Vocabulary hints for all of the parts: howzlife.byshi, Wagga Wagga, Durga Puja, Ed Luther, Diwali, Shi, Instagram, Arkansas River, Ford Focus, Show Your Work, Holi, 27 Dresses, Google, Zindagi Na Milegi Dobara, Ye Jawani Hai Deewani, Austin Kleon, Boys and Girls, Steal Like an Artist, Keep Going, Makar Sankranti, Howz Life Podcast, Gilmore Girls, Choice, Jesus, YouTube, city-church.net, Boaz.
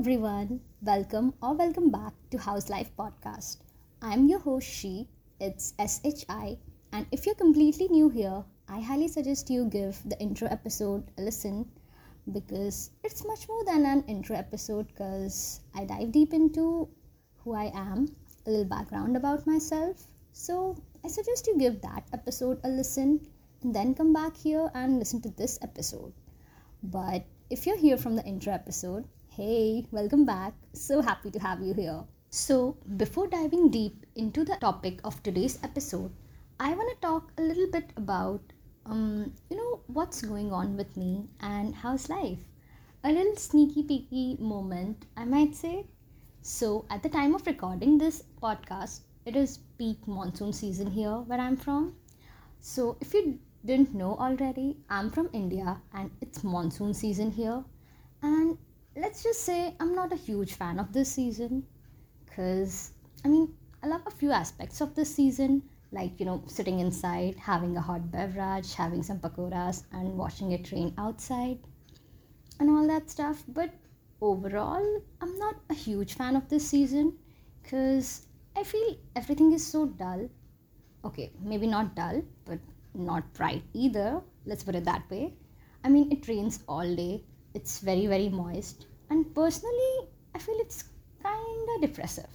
everyone, welcome or welcome back to Howz Life Podcast. I'm your host Shi, it's SHI, and if you're completely new here, I highly suggest you give the intro episode a listen because it's much more than an intro episode because I dive deep into who I am, a little background about myself. So I suggest you give that episode a listen and then come back here and listen to this episode. But if you're here from the intro episode, hey, welcome back. So happy to have you here. So before diving deep into the topic of today's episode, I want to talk a little bit about, what's going on with me and how's life. A little sneaky peeky moment, I might say. So at the time of recording this podcast, it is peak monsoon season here where I'm from. So if you didn't know already, I'm from India and it's monsoon season here, and let's just say I'm not a huge fan of this season because I love a few aspects of this season, like sitting inside, having a hot beverage, having some pakoras and watching it rain outside and all that stuff. But overall, I'm not a huge fan of this season because I feel everything is so dull. Okay, maybe not dull, but not bright either, let's put it that way. It rains all day, it's very very moist, and personally I feel it's kinda depressive.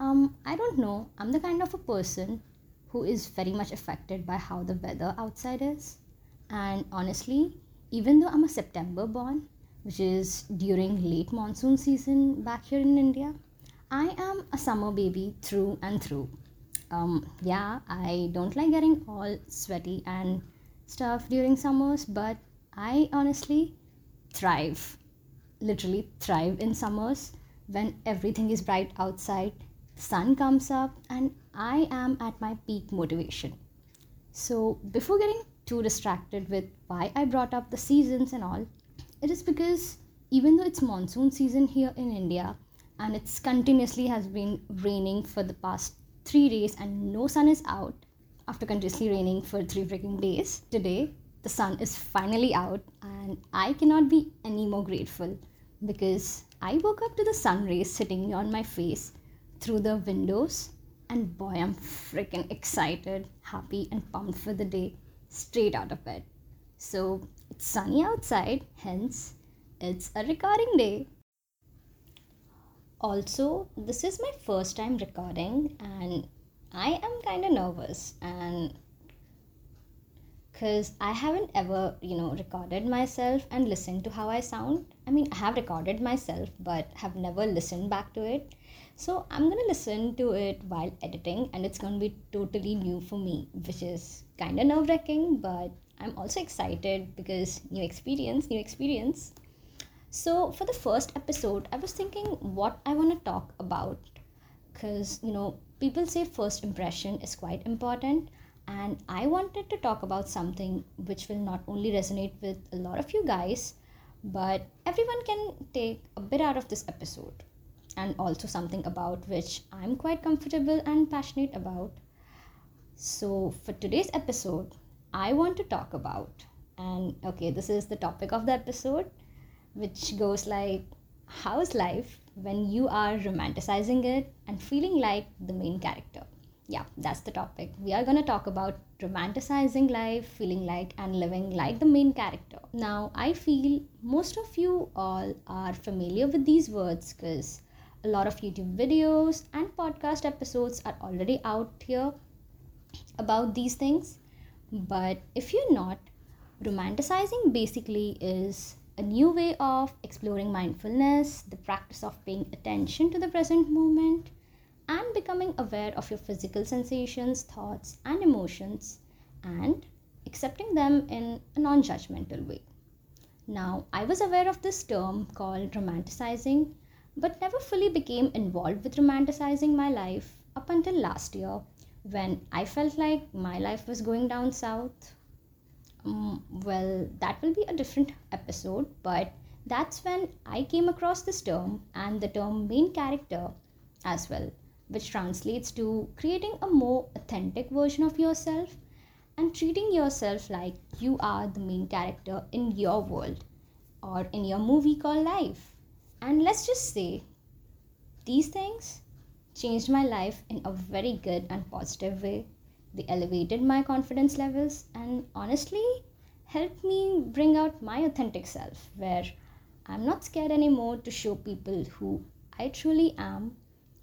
I don't know, I'm the kind of a person who is very much affected by how the weather outside is, and honestly, even though I'm a September born, which is during late monsoon season back here in India, I am a summer baby through and through. I don't like getting all sweaty and stuff during summers, but I honestly literally thrive in summers when everything is bright outside, the sun comes up, and I am at my peak motivation. So before getting too distracted with why I brought up the seasons and all, it is because even though it's monsoon season here in India and it's continuously has been raining for the past 3 days and no sun is out after continuously raining for 3 freaking days. Today, the sun is finally out and I cannot be any more grateful because I woke up to the sun rays hitting on my face through the windows, and boy, I'm freaking excited, happy and pumped for the day straight out of bed. So it's sunny outside, hence it's a recording day. Also, this is my first time recording and I am kind of nervous, and because I haven't ever, recorded myself and listened to how I sound. I have recorded myself but have never listened back to it. So I'm going to listen to it while editing and it's going to be totally new for me, which is kind of nerve-wracking, but I'm also excited because new experience. So for the first episode, I was thinking what I want to talk about because, people say first impression is quite important, and I wanted to talk about something which will not only resonate with a lot of you guys, but everyone can take a bit out of this episode, and also something about which I'm quite comfortable and passionate about. So for today's episode, I want to talk about, and okay, this is the topic of the episode, which goes like, how's life when you are romanticizing it and feeling like the main character? Yeah, that's the topic. We are going to talk about romanticizing life, feeling like and living like the main character. Now, I feel most of you all are familiar with these words because a lot of YouTube videos and podcast episodes are already out here about these things. But if you're not, romanticizing basically is a new way of exploring mindfulness, the practice of paying attention to the present moment, and becoming aware of your physical sensations, thoughts, and emotions, and accepting them in a non-judgmental way. Now, I was aware of this term called romanticizing, but never fully became involved with romanticizing my life up until last year, when I felt like my life was going down south. Well, that will be a different episode, but that's when I came across this term and the term main character as well, which translates to creating a more authentic version of yourself and treating yourself like you are the main character in your world or in your movie called life. And let's just say, these things changed my life in a very good and positive way. They elevated my confidence levels and honestly helped me bring out my authentic self, where I'm not scared anymore to show people who I truly am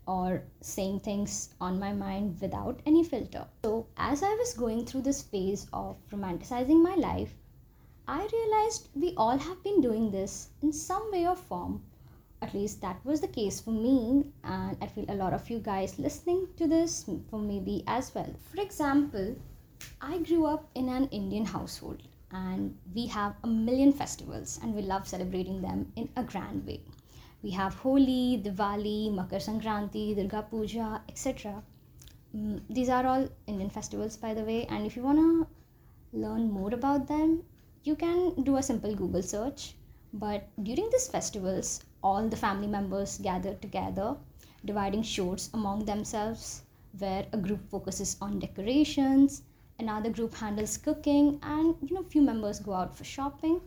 or saying things on my mind without any filter. So as I was going through this phase of romanticizing my life, I realized we all have been doing this in some way or form. At least that was the case for me, and I feel a lot of you guys listening to this for maybe as well. For example, I grew up in an Indian household and we have a million festivals and we love celebrating them in a grand way. We have Holi, Diwali, Makar Sankranti, Durga Puja, etc. These are all Indian festivals, by the way, and if you want to learn more about them, you can do a simple Google search. But during these festivals, all the family members gather together, dividing chores among themselves, where a group focuses on decorations, another group handles cooking, and few members go out for shopping,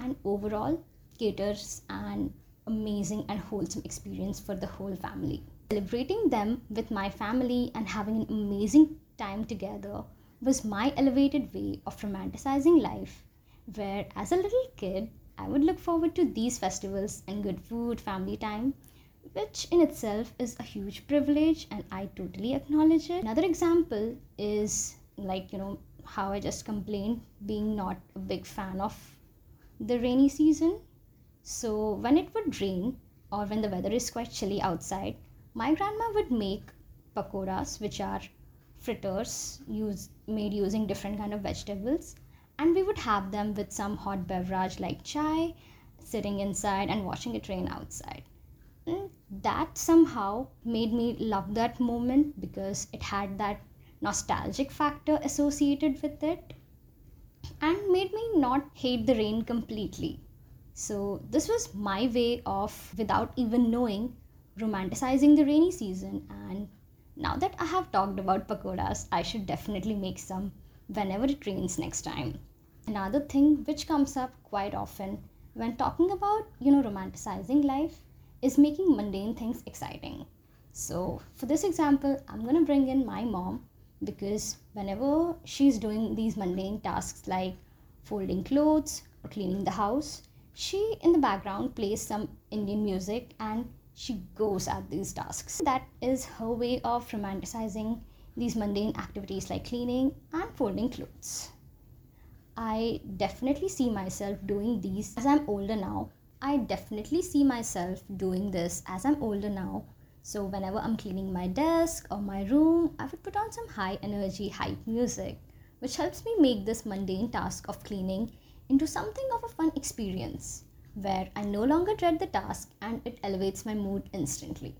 and overall caters an amazing and wholesome experience for the whole family. Celebrating them with my family and having an amazing time together was my elevated way of romanticizing life, where as a little kid, I would look forward to these festivals and good food, family time, which in itself is a huge privilege and I totally acknowledge it. Another example is how I just complained being not a big fan of the rainy season. So when it would rain or when the weather is quite chilly outside, my grandma would make pakoras, which are fritters made using different kind of vegetables. And we would have them with some hot beverage like chai, sitting inside and watching it rain outside. And that somehow made me love that moment because it had that nostalgic factor associated with it and made me not hate the rain completely. So this was my way of, without even knowing, romanticizing the rainy season. And now that I have talked about pakoras, I should definitely make some whenever it rains next time. Another thing which comes up quite often when talking about romanticizing life is making mundane things exciting. So for this example, I'm gonna bring in my mom, because whenever she's doing these mundane tasks like folding clothes or cleaning the house, she in the background plays some Indian music and she goes at these tasks. That is her way of romanticizing these mundane activities like cleaning and folding clothes. I definitely see myself doing these as I'm older now. So whenever I'm cleaning my desk or my room, I would put on some high energy, hype music, which helps me make this mundane task of cleaning into something of a fun experience, where I no longer dread the task and it elevates my mood instantly.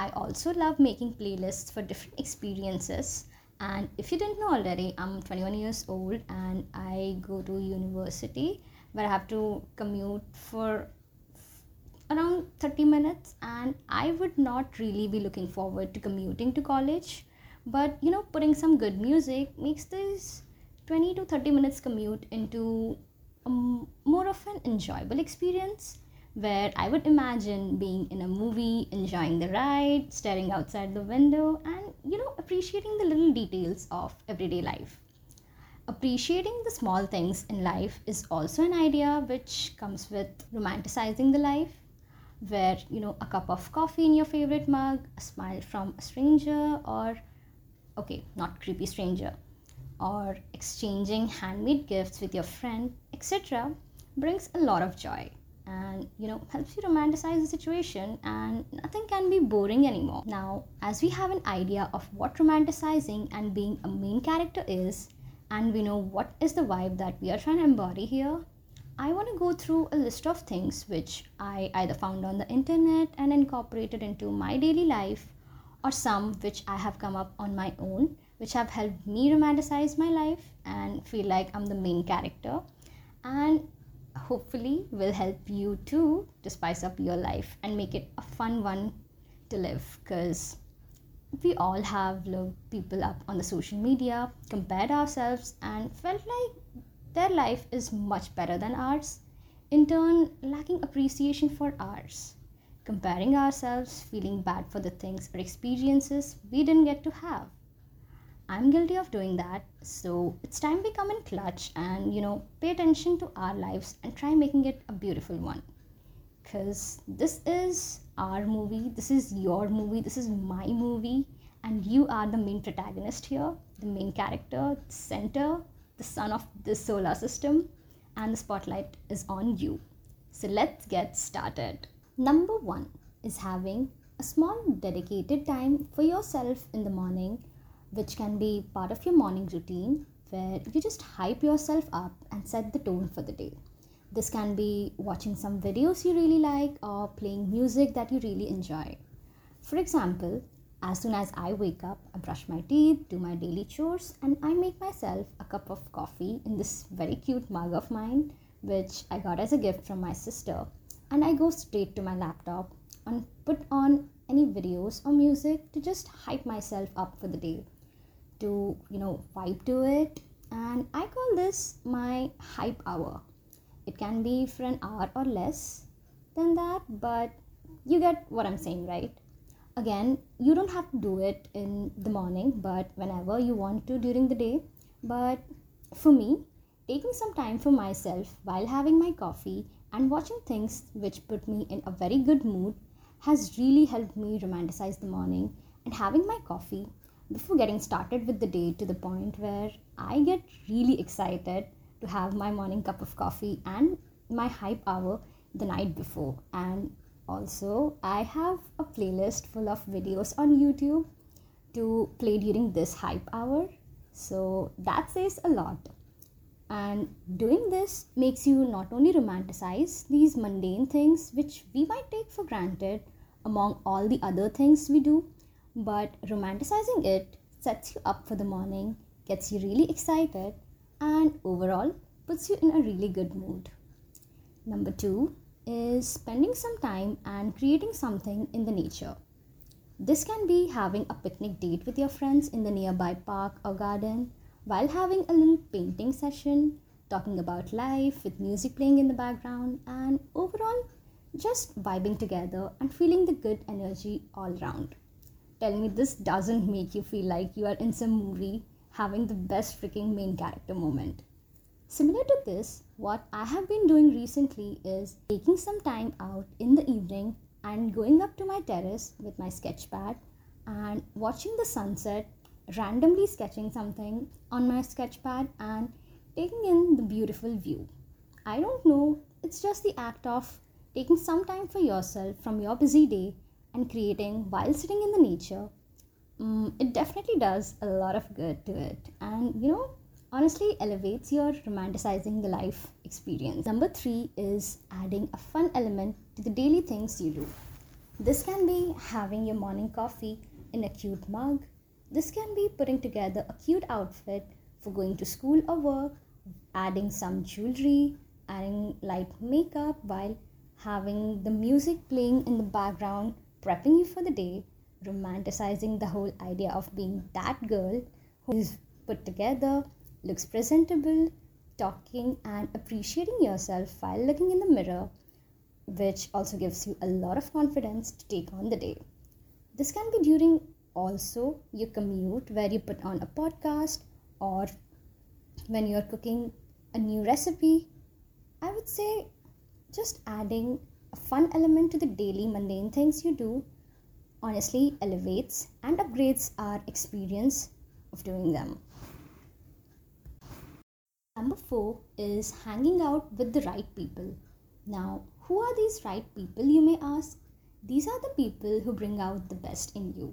I also love making playlists for different experiences, and if you didn't know already, I'm 21 years old and I go to university where I have to commute for around 30 minutes, and I would not really be looking forward to commuting to college, but putting some good music makes this 20 to 30 minutes commute into a more of an enjoyable experience, where I would imagine being in a movie, enjoying the ride, staring outside the window, and appreciating the little details of everyday life. Appreciating the small things in life is also an idea which comes with romanticizing the life, where a cup of coffee in your favorite mug, a smile from a stranger, or not creepy stranger, or exchanging handmade gifts with your friend, etc. brings a lot of joy and helps you romanticize the situation, and nothing can be boring anymore. Now, as we have an idea of what romanticizing and being a main character is, and we know what is the vibe that we are trying to embody here, I want to go through a list of things which I either found on the internet and incorporated into my daily life, or some which I have come up on my own, which have helped me romanticize my life and feel like I'm the main character, and hopefully will help you too to spice up your life and make it a fun one to live, because we all have looked people up on the social media, compared ourselves, and felt like their life is much better than ours, in turn lacking appreciation for ours. comparing ourselves, feeling bad for the things or experiences we didn't get to have. I'm guilty of doing that, so it's time we come in clutch and, pay attention to our lives and try making it a beautiful one. Because this is our movie, this is your movie, this is my movie, and you are the main protagonist here, the main character, the center, the sun of the solar system, and the spotlight is on you. So let's get started. Number 1 is having a small dedicated time for yourself in the morning, which can be part of your morning routine where you just hype yourself up and set the tone for the day. This can be watching some videos you really like or playing music that you really enjoy. For example, as soon as I wake up, I brush my teeth, do my daily chores, and I make myself a cup of coffee in this very cute mug of mine, which I got as a gift from my sister. And I go straight to my laptop and put on any videos or music to just hype myself up for the day, to vibe to it. And I call this my hype hour. It can be for an hour or less than that, but you get what I'm saying, right? Again, you don't have to do it in the morning, but whenever you want to during the day. But for me, taking some time for myself while having my coffee and watching things which put me in a very good mood has really helped me romanticize the morning and having my coffee before getting started with the day, to the point where I get really excited to have my morning cup of coffee and my hype hour the night before. And also, I have a playlist full of videos on YouTube to play during this hype hour. So that says a lot. And doing this makes you not only romanticize these mundane things which we might take for granted among all the other things we do, but romanticizing it sets you up for the morning, gets you really excited, and overall puts you in a really good mood. Number 2 is spending some time and creating something in the nature. This can be having a picnic date with your friends in the nearby park or garden, while having a little painting session, talking about life with music playing in the background, and overall just vibing together and feeling the good energy all around. Tell me this doesn't make you feel like you are in some movie having the best freaking main character moment. Similar to this, what I have been doing recently is taking some time out in the evening and going up to my terrace with my sketch pad and watching the sunset, randomly sketching something on my sketch pad and taking in the beautiful view. I don't know, it's just the act of taking some time for yourself from your busy day and creating while sitting in the nature. It definitely does a lot of good to it, and honestly elevates your romanticizing the life experience. Number 3 is adding a fun element to the daily things you do. This can be having your morning coffee in a cute mug. This can be putting together a cute outfit for going to school or work, adding some jewelry, adding light makeup while having the music playing in the background, prepping you for the day, romanticizing the whole idea of being that girl who is put together, looks presentable, talking and appreciating yourself while looking in the mirror, which also gives you a lot of confidence to take on the day. This can be during also your commute, where you put on a podcast, or when you're cooking a new recipe. I would say just adding a fun element to the daily mundane things you do honestly elevates and upgrades our experience of doing them. Number 4 is hanging out with the right people. Now, who are these right people, you may ask? These are the people who bring out the best in you.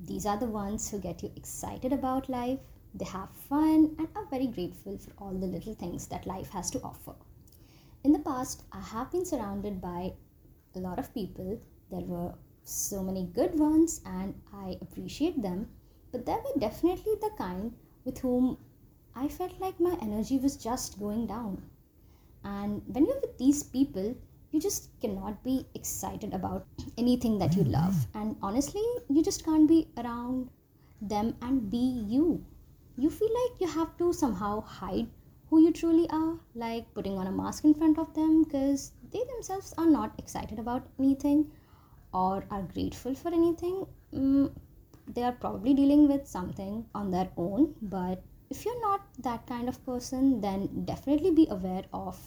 These are the ones who get you excited about life. They have fun and are very grateful for all the little things that life has to offer. In the past, I have been surrounded by a lot of people. There were so many good ones and I appreciate them, but there were definitely the kind with whom I felt like my energy was just going down. And when you're with these people, you just cannot be excited about anything that you love. And honestly, you just can't be around them and be you. You feel like you have to somehow hide who you truly are, like putting on a mask in front of them because they themselves are not excited about anything or are grateful for anything, they are probably dealing with something on their own. But if you're not that kind of person, then definitely be aware of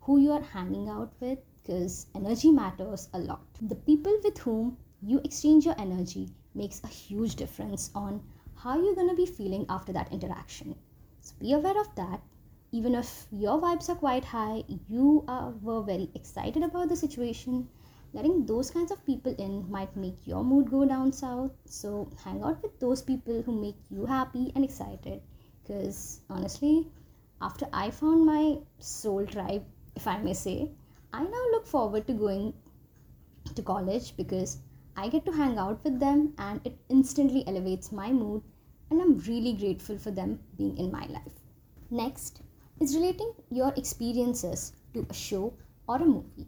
who you are hanging out with, because energy matters a lot. The people with whom you exchange your energy makes a huge difference on how you're going to be feeling after that interaction. So be aware of that. Even if your vibes are quite high, you were very excited about the situation, letting those kinds of people in might make your mood go down south. So hang out with those people who make you happy and excited. Because honestly, after I found my soul tribe, if I may say, I now look forward to going to college because I get to hang out with them and it instantly elevates my mood, and I'm really grateful for them being in my life. Next is relating your experiences to a show or a movie.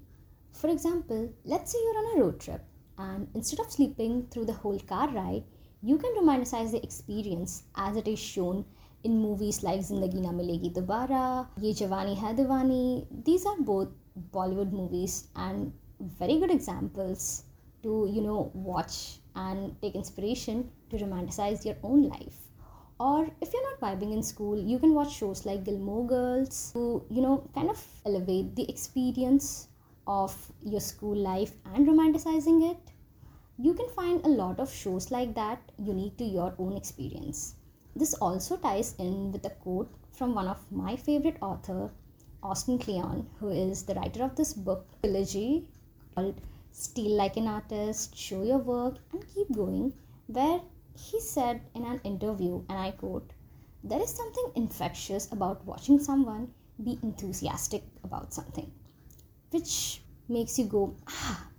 For example, let's say you're on a road trip and instead of sleeping through the whole car ride, you can romanticize the experience as it is shown in movies like Zindagi Na Milegi Dobara, Ye Jawani Hai Deewani. These are both Bollywood movies and very good examples to, watch and take inspiration to romanticize your own life. Or if you're not vibing in school, you can watch shows like Gilmore Girls to, kind of elevate the experience of your school life and romanticizing it. You can find a lot of shows like that unique to your own experience. This also ties in with a quote from one of my favorite author, Austin Kleon, who is the writer of this book trilogy called Steal Like an Artist, Show Your Work, and Keep Going, where he said in an interview, and I quote, "There is something infectious about watching someone be enthusiastic about something, which makes you go,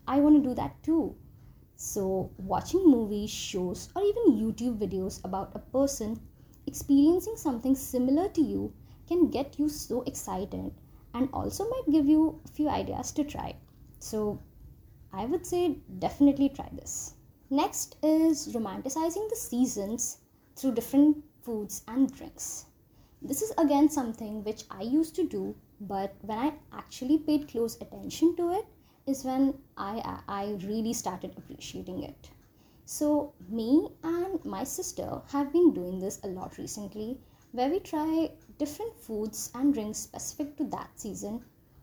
I want to do that too." So watching movies, shows, or even YouTube videos about a person experiencing something similar to you can get you so excited and also might give you a few ideas to try. So I would say definitely try this. Next is romanticizing the seasons through different foods and drinks. This is again something which I used to do, but when I actually paid close attention to it is when I really started appreciating it. So me and my sister have been doing this a lot recently, where we try different foods and drinks specific to that season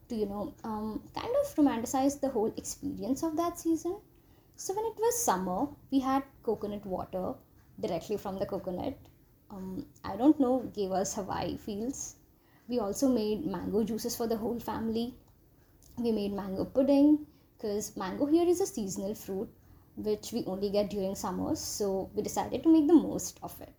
to, kind of romanticize the whole experience of that season. So when it was summer, we had coconut water directly from the coconut. I don't know, gave us Hawaii feels. We also made mango juices for the whole family. We made mango pudding because mango here is a seasonal fruit which we only get during summers. So we decided to make the most of it.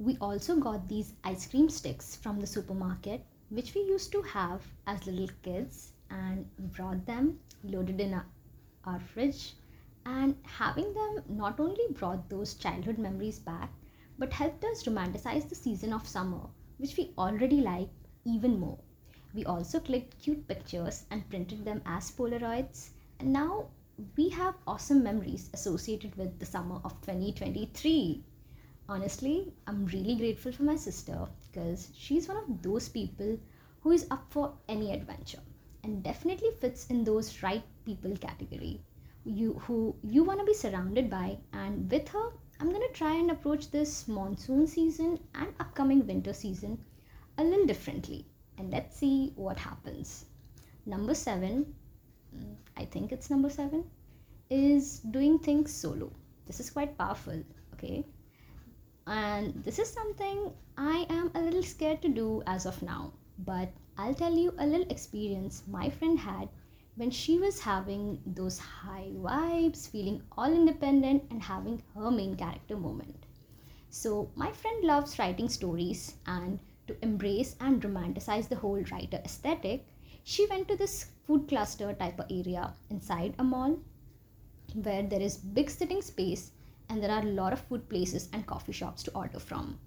We also got these ice cream sticks from the supermarket, which we used to have as little kids, and brought them, loaded in our fridge, and having them not only brought those childhood memories back, but helped us romanticize the season of summer, which we already liked even more. We also clicked cute pictures and printed them as Polaroids, and now we have awesome memories associated with the summer of 2023. Honestly, I'm really grateful for my sister because she's one of those people who is up for any adventure and definitely fits in those right people category who you want to be surrounded by. And with her, I'm going to try and approach this monsoon season and upcoming winter season a little differently. And let's see what happens. Number seven is doing things solo. This is quite powerful, okay? And this is something I am a little scared to do as of now. But I'll tell you a little experience my friend had when she was having those high vibes, feeling all independent and having her main character moment. So my friend loves writing stories, and to embrace and romanticize the whole writer aesthetic, she went to this food cluster type of area inside a mall where there is big sitting space and there are a lot of food places and coffee shops to order from.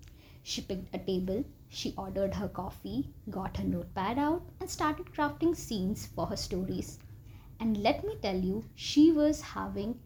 She picked a table, she ordered her coffee, got her notepad out and started crafting scenes for her stories. And let me tell you, she was having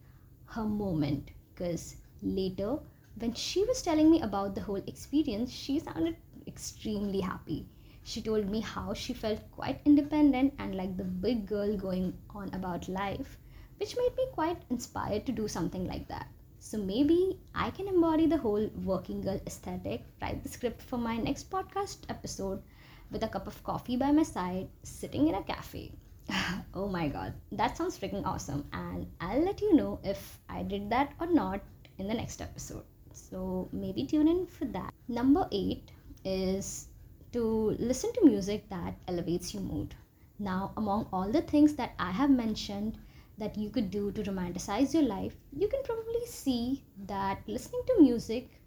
her moment, because later when she was telling me about the whole experience, she sounded extremely happy. She told me how she felt quite independent and like the big girl going on about life, which made me quite inspired to do something like that. So maybe I can embody the whole working girl aesthetic, write the script for my next podcast episode with a cup of coffee by my side, sitting in a cafe. Oh my god, that sounds freaking awesome, and I'll let you know if I did that or not in the next episode. So maybe tune in for that. Number 8 is to listen to music that elevates your mood. Now, among all the things that I have mentioned that you could do to romanticize your life, you can probably see that listening to music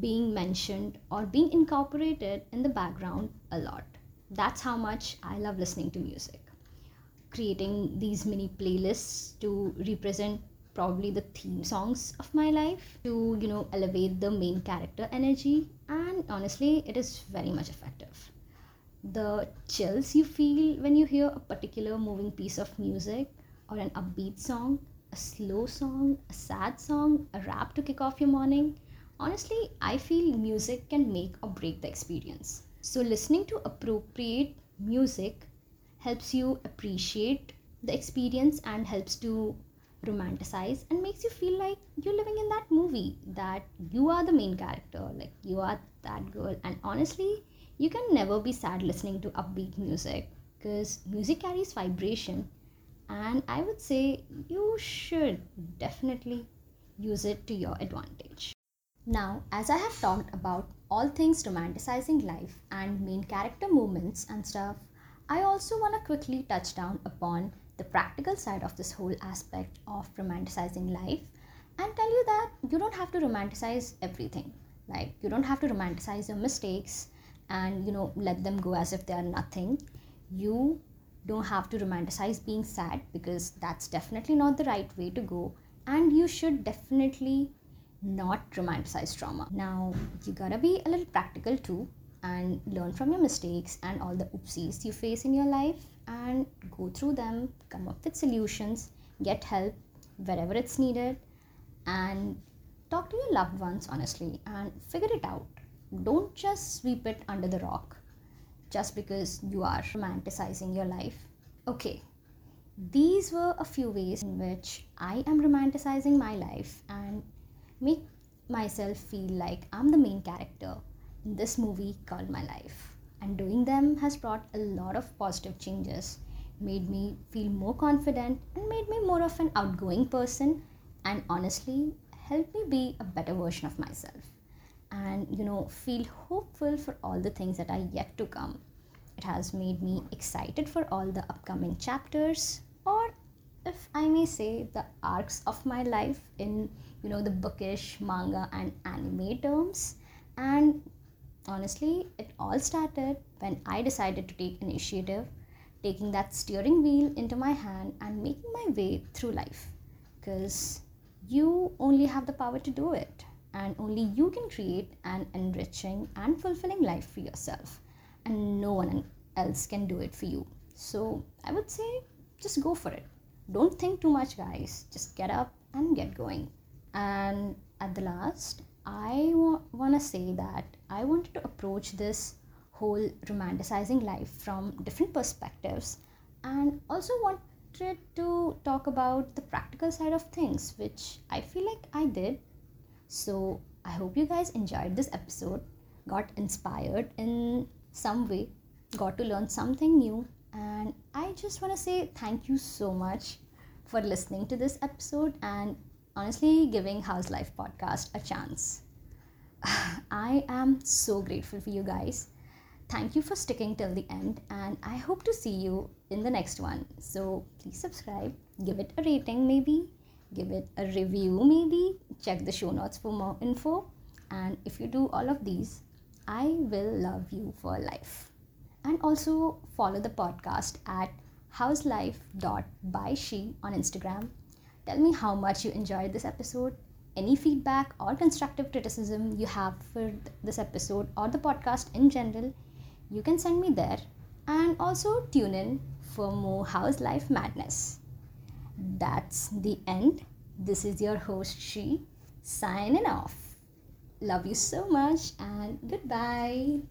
being mentioned or being incorporated in the background a lot. That's how much I love listening to music. Creating these mini playlists to represent probably the theme songs of my life to, elevate the main character energy, and honestly, it is very much effective. The chills you feel when you hear a particular moving piece of music or an upbeat song, a slow song, a sad song, a rap to kick off your morning. Honestly, I feel music can make or break the experience. So listening to appropriate music helps you appreciate the experience and helps to romanticize and makes you feel like you're living in that movie, that you are the main character, like you are that girl. And honestly, you can never be sad listening to upbeat music, because music carries vibration, and I would say you should definitely use it to your advantage. Now, as I have talked about all things romanticizing life and main character moments and stuff, I also want to quickly touch down upon the practical side of this whole aspect of romanticizing life and tell you that you don't have to romanticize everything. Like, you don't have to romanticize your mistakes and, let them go as if they are nothing. You don't have to romanticize being sad, because that's definitely not the right way to go, and you should definitely not romanticize trauma. Now, you gotta be a little practical too, and learn from your mistakes and all the oopsies you face in your life and go through them, come up with solutions, get help wherever it's needed, and talk to your loved ones honestly and figure it out. Don't just sweep it under the rock just because you are romanticizing your life. Okay, these were a few ways in which I am romanticizing my life and make myself feel like I'm the main character in this movie called my life, and doing them has brought a lot of positive changes, made me feel more confident and made me more of an outgoing person, and honestly helped me be a better version of myself and feel hopeful for all the things that are yet to come. It has made me excited for all the upcoming chapters, or if I may say, the arcs of my life in the bookish, manga and anime terms. And honestly, it all started when I decided to take initiative, taking that steering wheel into my hand and making my way through life. Because you only have the power to do it, and only you can create an enriching and fulfilling life for yourself, and no one else can do it for you. So I would say, just go for it. Don't think too much, guys. Just get up and get going. And at the last, I want to say that I wanted to approach this whole romanticizing life from different perspectives, and also wanted to talk about the practical side of things, which I feel like I did. So I hope you guys enjoyed this episode, got inspired in some way, got to learn something new, and I just want to say thank you so much for listening to this episode and honestly giving Howz Life Podcast a chance. I am so grateful for you guys. Thank you for sticking till the end, and I hope to see you in the next one. So please subscribe, give it a rating maybe, give it a review maybe, check the show notes for more info, and if you do all of these, I will love you for life. And also follow the podcast at howzlife.byshi on Instagram. Tell me how much you enjoyed this episode, any feedback or constructive criticism you have for this episode or the podcast in general, you can send me there, and also tune in for more Howz Life madness. That's the end. This is your host Shri, signing off. Love you so much and goodbye.